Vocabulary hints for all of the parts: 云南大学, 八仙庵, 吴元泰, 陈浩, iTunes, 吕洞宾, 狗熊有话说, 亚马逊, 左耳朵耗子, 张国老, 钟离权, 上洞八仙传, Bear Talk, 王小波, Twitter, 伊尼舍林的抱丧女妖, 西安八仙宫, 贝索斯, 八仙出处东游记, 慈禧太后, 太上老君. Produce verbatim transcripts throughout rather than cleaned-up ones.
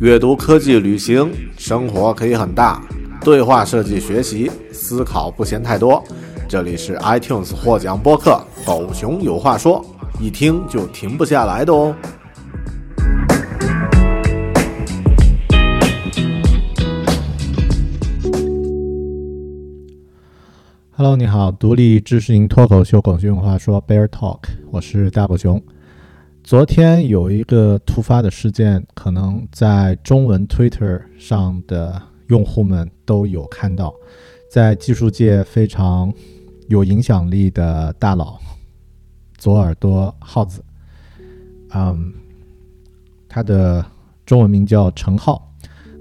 阅读、科技、旅行、生活可以很大，对话、设计、学习、思考不嫌太多。这里是 iTunes 获奖播客《狗熊有话说》，一听就停不下来的哦。Hello， 你好，独立知识型脱口秀《狗熊有话说》 Bear Talk， 我是大狗熊。昨天有一个突发的事件，可能在中文 Twitter 上的用户们都有看到，在技术界非常有影响力的大佬左耳朵耗子，嗯，他的中文名叫陈浩。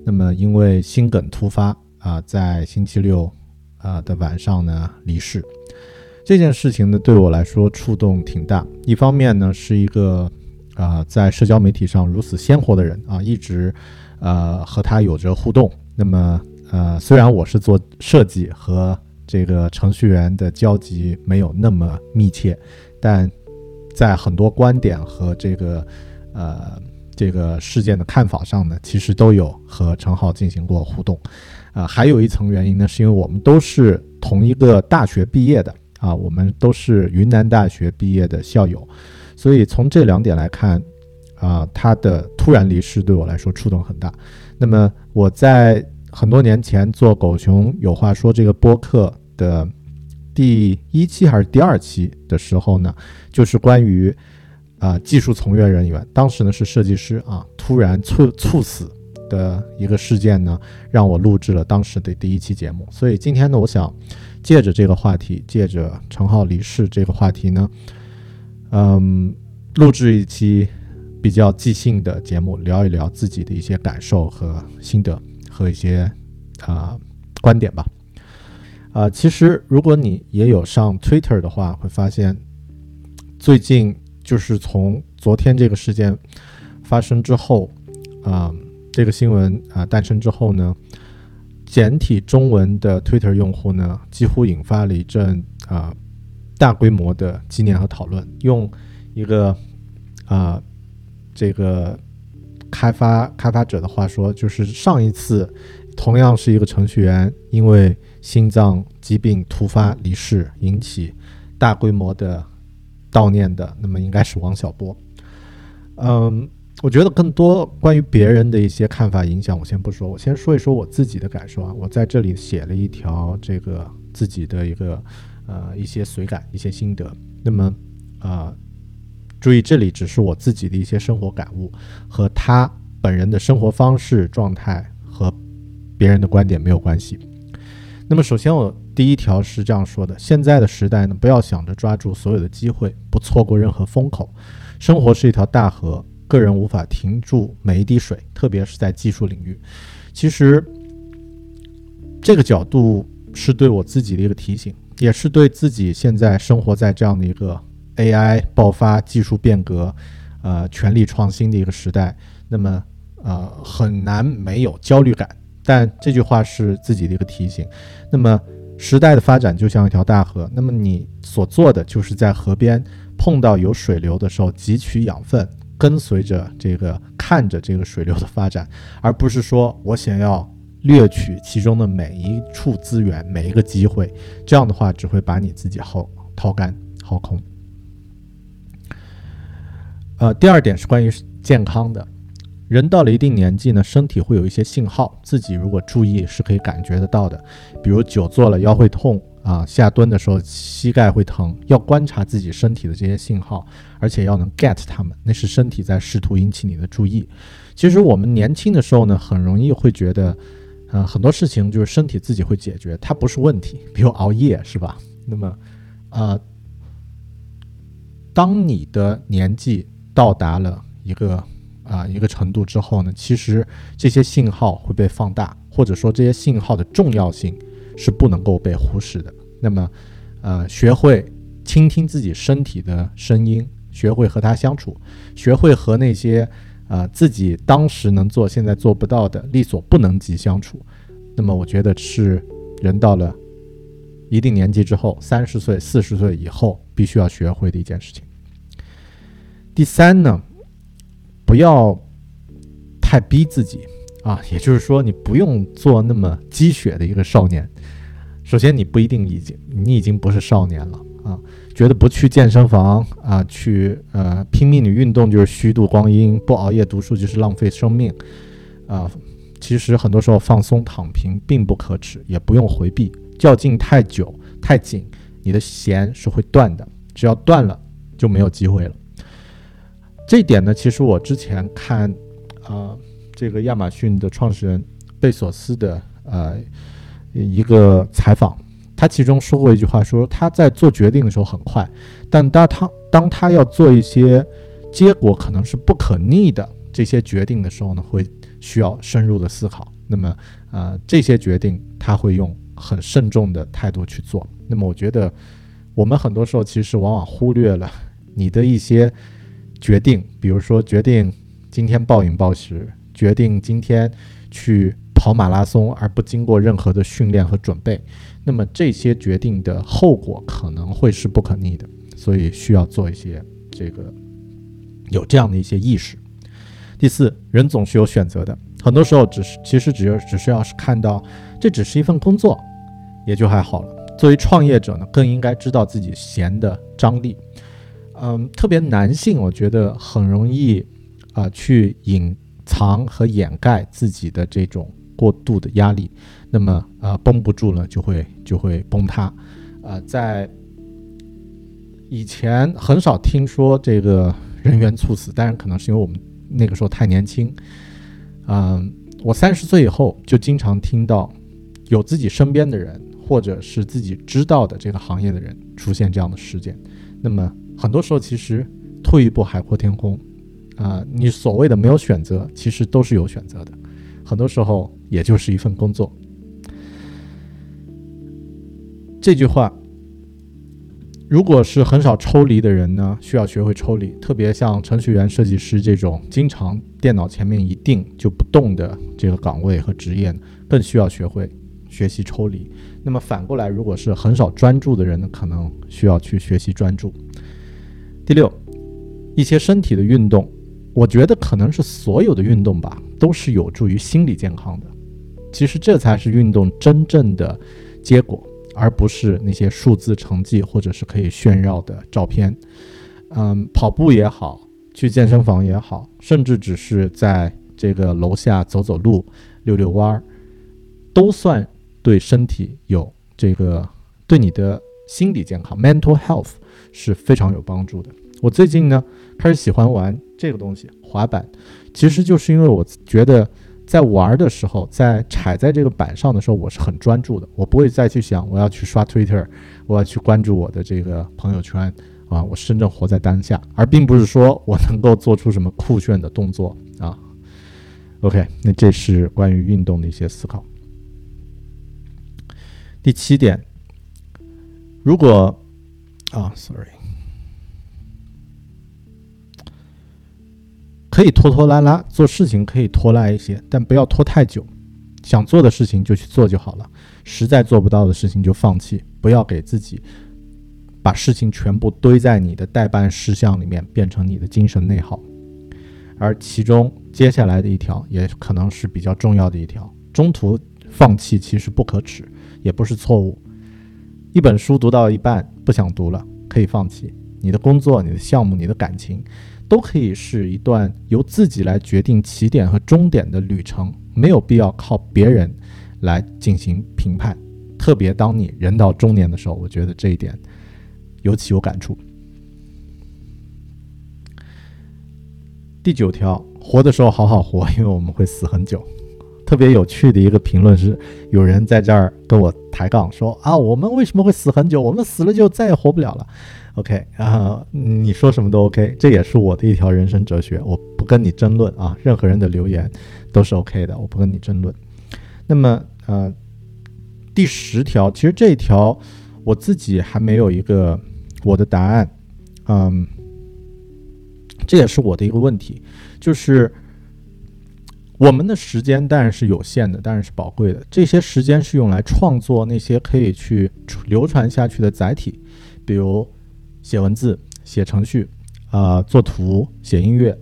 那么因为心梗突发啊、呃，在星期六。呃的晚上呢离世。这件事情呢对我来说触动挺大。一方面呢是一个呃在社交媒体上如此鲜活的人啊，一直呃和他有着互动。那么呃虽然我是做设计和这个程序员的交集没有那么密切，但在很多观点和这个呃这个事件的看法上呢，其实都有和陈浩进行过互动。啊、呃，还有一层原因呢，是因为我们都是同一个大学毕业的啊，我们都是云南大学毕业的校友，所以从这两点来看，啊、呃，他的突然离世对我来说触动很大。那么我在很多年前做《狗熊有话说》这个播客的第一期还是第二期的时候呢，就是关于啊、呃、技术从业人员，当时呢是设计师啊，突然猝猝死。的一个事件呢，让我录制了当时的第一期节目。所以今天呢，我想借着这个话题，借着陈浩离世这个话题呢，嗯，录制一期比较即兴的节目，聊一聊自己的一些感受和心得和一些啊、呃、观点吧。啊、呃，其实如果你也有上 Twitter 的话，会发现最近就是从昨天这个事件发生之后，啊、呃。这个新闻啊、呃、诞生之后呢，简体中文的 Twitter 用户呢，几乎引发了一阵啊、呃、大规模的纪念和讨论。用一个啊、呃、这个开发开发者的话说，就是上一次同样是一个程序员因为心脏疾病突发离世，引起大规模的悼念的，那么应该是王小波。嗯。我觉得更多关于别人的一些看法影响我先不说，我先说一说我自己的感受啊。我在这里写了一条这个自己的一个呃一些随感、一些心得。那么呃，注意这里只是我自己的一些生活感悟，和他本人的生活方式、状态和别人的观点没有关系。那么首先我第一条是这样说的：现在的时代呢，不要想着抓住所有的机会，不错过任何风口。生活是一条大河。个人无法停住每一滴水，特别是在技术领域。其实这个角度是对我自己的一个提醒，也是对自己现在生活在这样的一个 A I 爆发、技术变革、呃全力创新的一个时代，那么呃很难没有焦虑感。但这句话是自己的一个提醒。那么时代的发展就像一条大河，那么你所做的就是在河边碰到有水流的时候汲取养分，跟随着这个看着这个水流的发展，而不是说我想要掠取其中的每一处资源、每一个机会，这样的话只会把你自己耗掏干、耗空。呃，第二点是关于健康的。人到了一定年纪呢，身体会有一些信号，自己如果注意是可以感觉得到的，比如久坐了腰会痛啊，下蹲的时候膝盖会疼，要观察自己身体的这些信号，而且要能 get 它们，那是身体在试图引起你的注意。其实我们年轻的时候呢，很容易会觉得，呃，很多事情就是身体自己会解决，它不是问题，比如熬夜是吧？那么，呃，当你的年纪到达了一个啊、呃、一个程度之后呢，其实这些信号会被放大，或者说这些信号的重要性是不能够被忽视的。那么，呃，学会倾听自己身体的声音，学会和它相处，学会和那些呃自己当时能做现在做不到的力所不能及相处。那么，我觉得是人到了一定年纪之后，三十岁、四十岁以后必须要学会的一件事情。第三呢，不要太逼自己啊，也就是说你不用做那么鸡血的一个少年。首先你不一定已经你已经不是少年了啊，觉得不去健身房啊，去呃拼命的运动就是虚度光阴，不熬夜读书就是浪费生命啊。其实很多时候放松躺平并不可耻，也不用回避，较劲太久太紧，你的弦是会断的，只要断了就没有机会了。这一点呢，其实我之前看呃这个亚马逊的创始人贝索斯的呃一个采访，他其中说过一句话，说他在做决定的时候很快，但当他当他要做一些结果可能是不可逆的这些决定的时候呢，会需要深入的思考。那么呃这些决定他会用很慎重的态度去做。那么我觉得我们很多时候其实往往忽略了你的一些决定，比如说决定今天暴饮暴食，决定今天去跑马拉松而不经过任何的训练和准备，那么这些决定的后果可能会是不可逆的，所以需要做一些这个有这样的一些意识。第四，人总是有选择的，很多时候只是其实只有只是要是看到这只是一份工作，也就还好了。作为创业者呢，更应该知道自己弦的张力。嗯，特别男性，我觉得很容易啊、呃、去隐藏和掩盖自己的这种过度的压力，那么啊、呃、绷不住了就会就会崩塌。啊、呃，在以前很少听说这个人员猝死，当然可能是因为我们那个时候太年轻，嗯，我三十岁以后就经常听到有自己身边的人或者是自己知道的这个行业的人出现这样的事件。那么很多时候其实退一步海阔天空啊、呃，你所谓的没有选择其实都是有选择的，很多时候也就是一份工作。这句话如果是很少抽离的人呢，需要学会抽离，特别像程序员设计师这种经常电脑前面一定就不动的这个岗位和职业，更需要学会学习抽离。那么反过来，如果是很少专注的人呢，可能需要去学习专注。第六，一些身体的运动，我觉得可能是所有的运动吧，都是有助于心理健康的。其实这才是运动真正的结果，而不是那些数字成绩或者是可以炫耀的照片。嗯，跑步也好，去健身房也好，甚至只是在这个楼下走走路溜溜弯，都算对身体有这个对你的心理健康 mental health 是非常有帮助的。我最近呢开始喜欢玩这个东西，滑板，其实就是因为我觉得在玩的时候，在踩在这个板上的时候，我是很专注的，我不会再去想我要去刷 Twitter， 我要去关注我的这个朋友圈啊，我真正活在当下，而并不是说我能够做出什么酷炫的动作啊。OK， 那这是关于运动的一些思考。第七点，如果啊 ，sorry， 可以拖拖拉拉，做事情可以拖拉一些，但不要拖太久。想做的事情就去做就好了，实在做不到的事情就放弃，不要给自己把事情全部堆在你的待办事项里面，变成你的精神内耗。而其中接下来的一条也可能是比较重要的一条，中途放弃其实不可耻，也不是错误。一本书读到一半不想读了，可以放弃。你的工作、你的项目、你的感情都可以是一段由自己来决定起点和终点的旅程，没有必要靠别人来进行评判。特别当你人到中年的时候，我觉得这一点尤其有感触。第九条，活的时候好好活，因为我们会死很久。特别有趣的一个评论是，有人在这儿跟我抬杠说啊，我们为什么会死很久？我们死了就再也活不了了。OK 啊、呃，你说什么都 OK， 这也是我的一条人生哲学，我不跟你争论啊，任何人的留言都是 OK 的，我不跟你争论。那么呃，第十条，其实这一条我自己还没有一个我的答案，嗯，这也是我的一个问题，就是。我们的时间当然是有限的，当然是宝贵的，这些时间是用来创作那些可以去流传下去的载体，比如写文字、写程序、呃、做图、写音乐、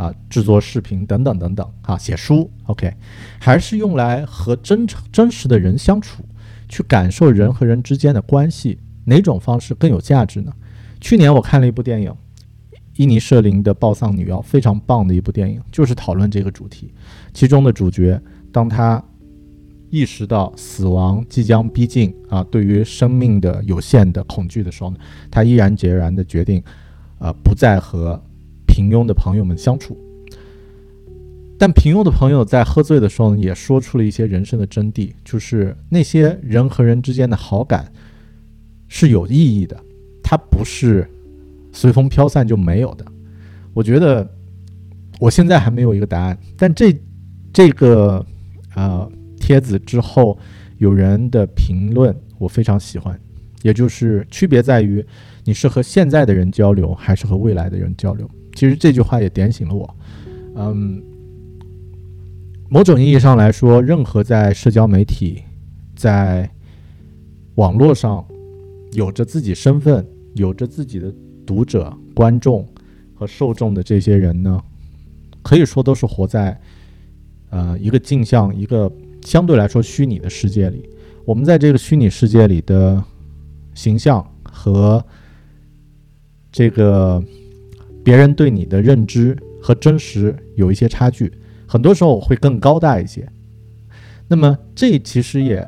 啊，制作视频等等等等啊，写书 OK， 还是用来和真真实的人相处，去感受人和人之间的关系，哪种方式更有价值呢？去年我看了一部电影，伊尼舍林的《抱丧女妖》，非常棒的一部电影，就是讨论这个主题。其中的主角，当他意识到死亡即将逼近啊，对于生命的有限的恐惧的时候呢，他毅然决然的决定，呃，不再和平庸的朋友们相处。但平庸的朋友在喝醉的时候呢，也说出了一些人生的真谛，就是那些人和人之间的好感是有意义的，它不是随风飘散就没有的。我觉得我现在还没有一个答案，但这这个呃帖子之后有人的评论我非常喜欢，也就是区别在于你是和现在的人交流还是和未来的人交流。其实这句话也点醒了我，嗯，某种意义上来说，任何在社交媒体、在网络上有着自己身份、有着自己的读者、观众和受众的这些人呢，可以说都是活在呃一个镜像、一个相对来说虚拟的世界里。我们在这个虚拟世界里的形象和这个别人对你的认知和真实有一些差距，很多时候我会更高大一些。那么这其实也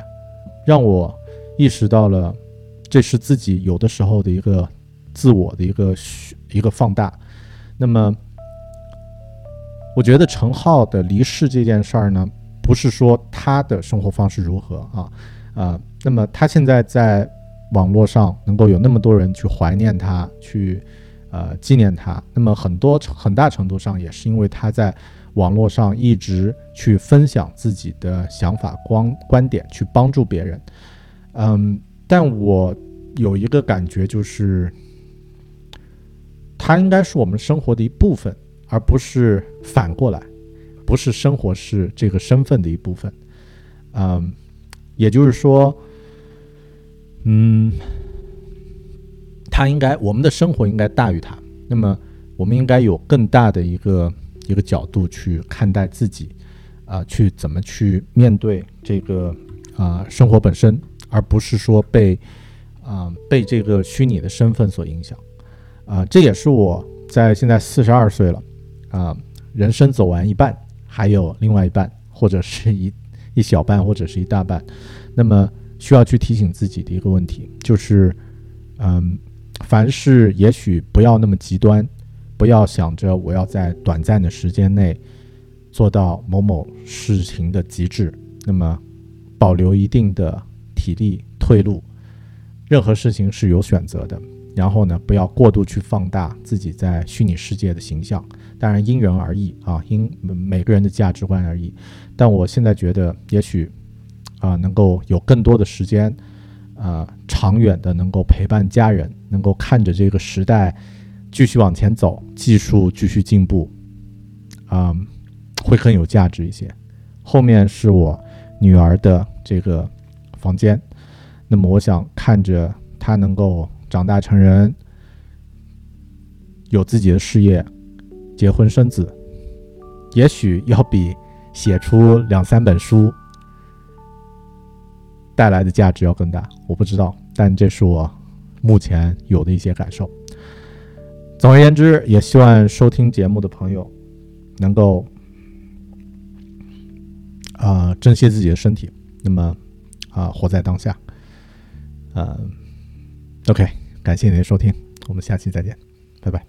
让我意识到了，这是自己有的时候的一个自我的一个一个放大。那么我觉得陈浩的离世这件事儿呢，不是说他的生活方式如何啊啊、呃，那么他现在在网络上能够有那么多人去怀念他，去呃纪念他，那么很多很大程度上也是因为他在网络上一直去分享自己的想法、观观点，去帮助别人。嗯，但我有一个感觉，就是它应该是我们生活的一部分，而不是反过来，不是生活是这个身份的一部分。嗯，也就是说，嗯，它应该，我们的生活应该大于它。那么，我们应该有更大的一个一个角度去看待自己，啊、呃，去怎么去面对这个啊、呃、生活本身，而不是说被啊、呃、被这个虚拟的身份所影响。啊、呃，这也是我在现在四十二岁了，啊、呃，人生走完一半，还有另外一半，或者是一一小半，或者是一大半。那么需要去提醒自己的一个问题就是，嗯，凡事也许不要那么极端，不要想着我要在短暂的时间内做到某某事情的极致。那么保留一定的体力退路，任何事情是有选择的。然后呢，不要过度去放大自己在虚拟世界的形象，当然因人而异啊，因每个人的价值观而异。但我现在觉得，也许啊、呃，能够有更多的时间，啊、呃，长远的能够陪伴家人，能够看着这个时代继续往前走，技术继续进步，啊、呃，会更有价值一些。后面是我女儿的这个房间，那么我想看着她能够长大成人，有自己的事业，结婚生子，也许要比写出两三本书带来的价值要更大，我不知道，但这是我目前有的一些感受。总而言之，也希望收听节目的朋友能够呃珍惜自己的身体，那么啊、呃、活在当下。嗯、呃、OK，感谢您的收听，我们下期再见，拜拜。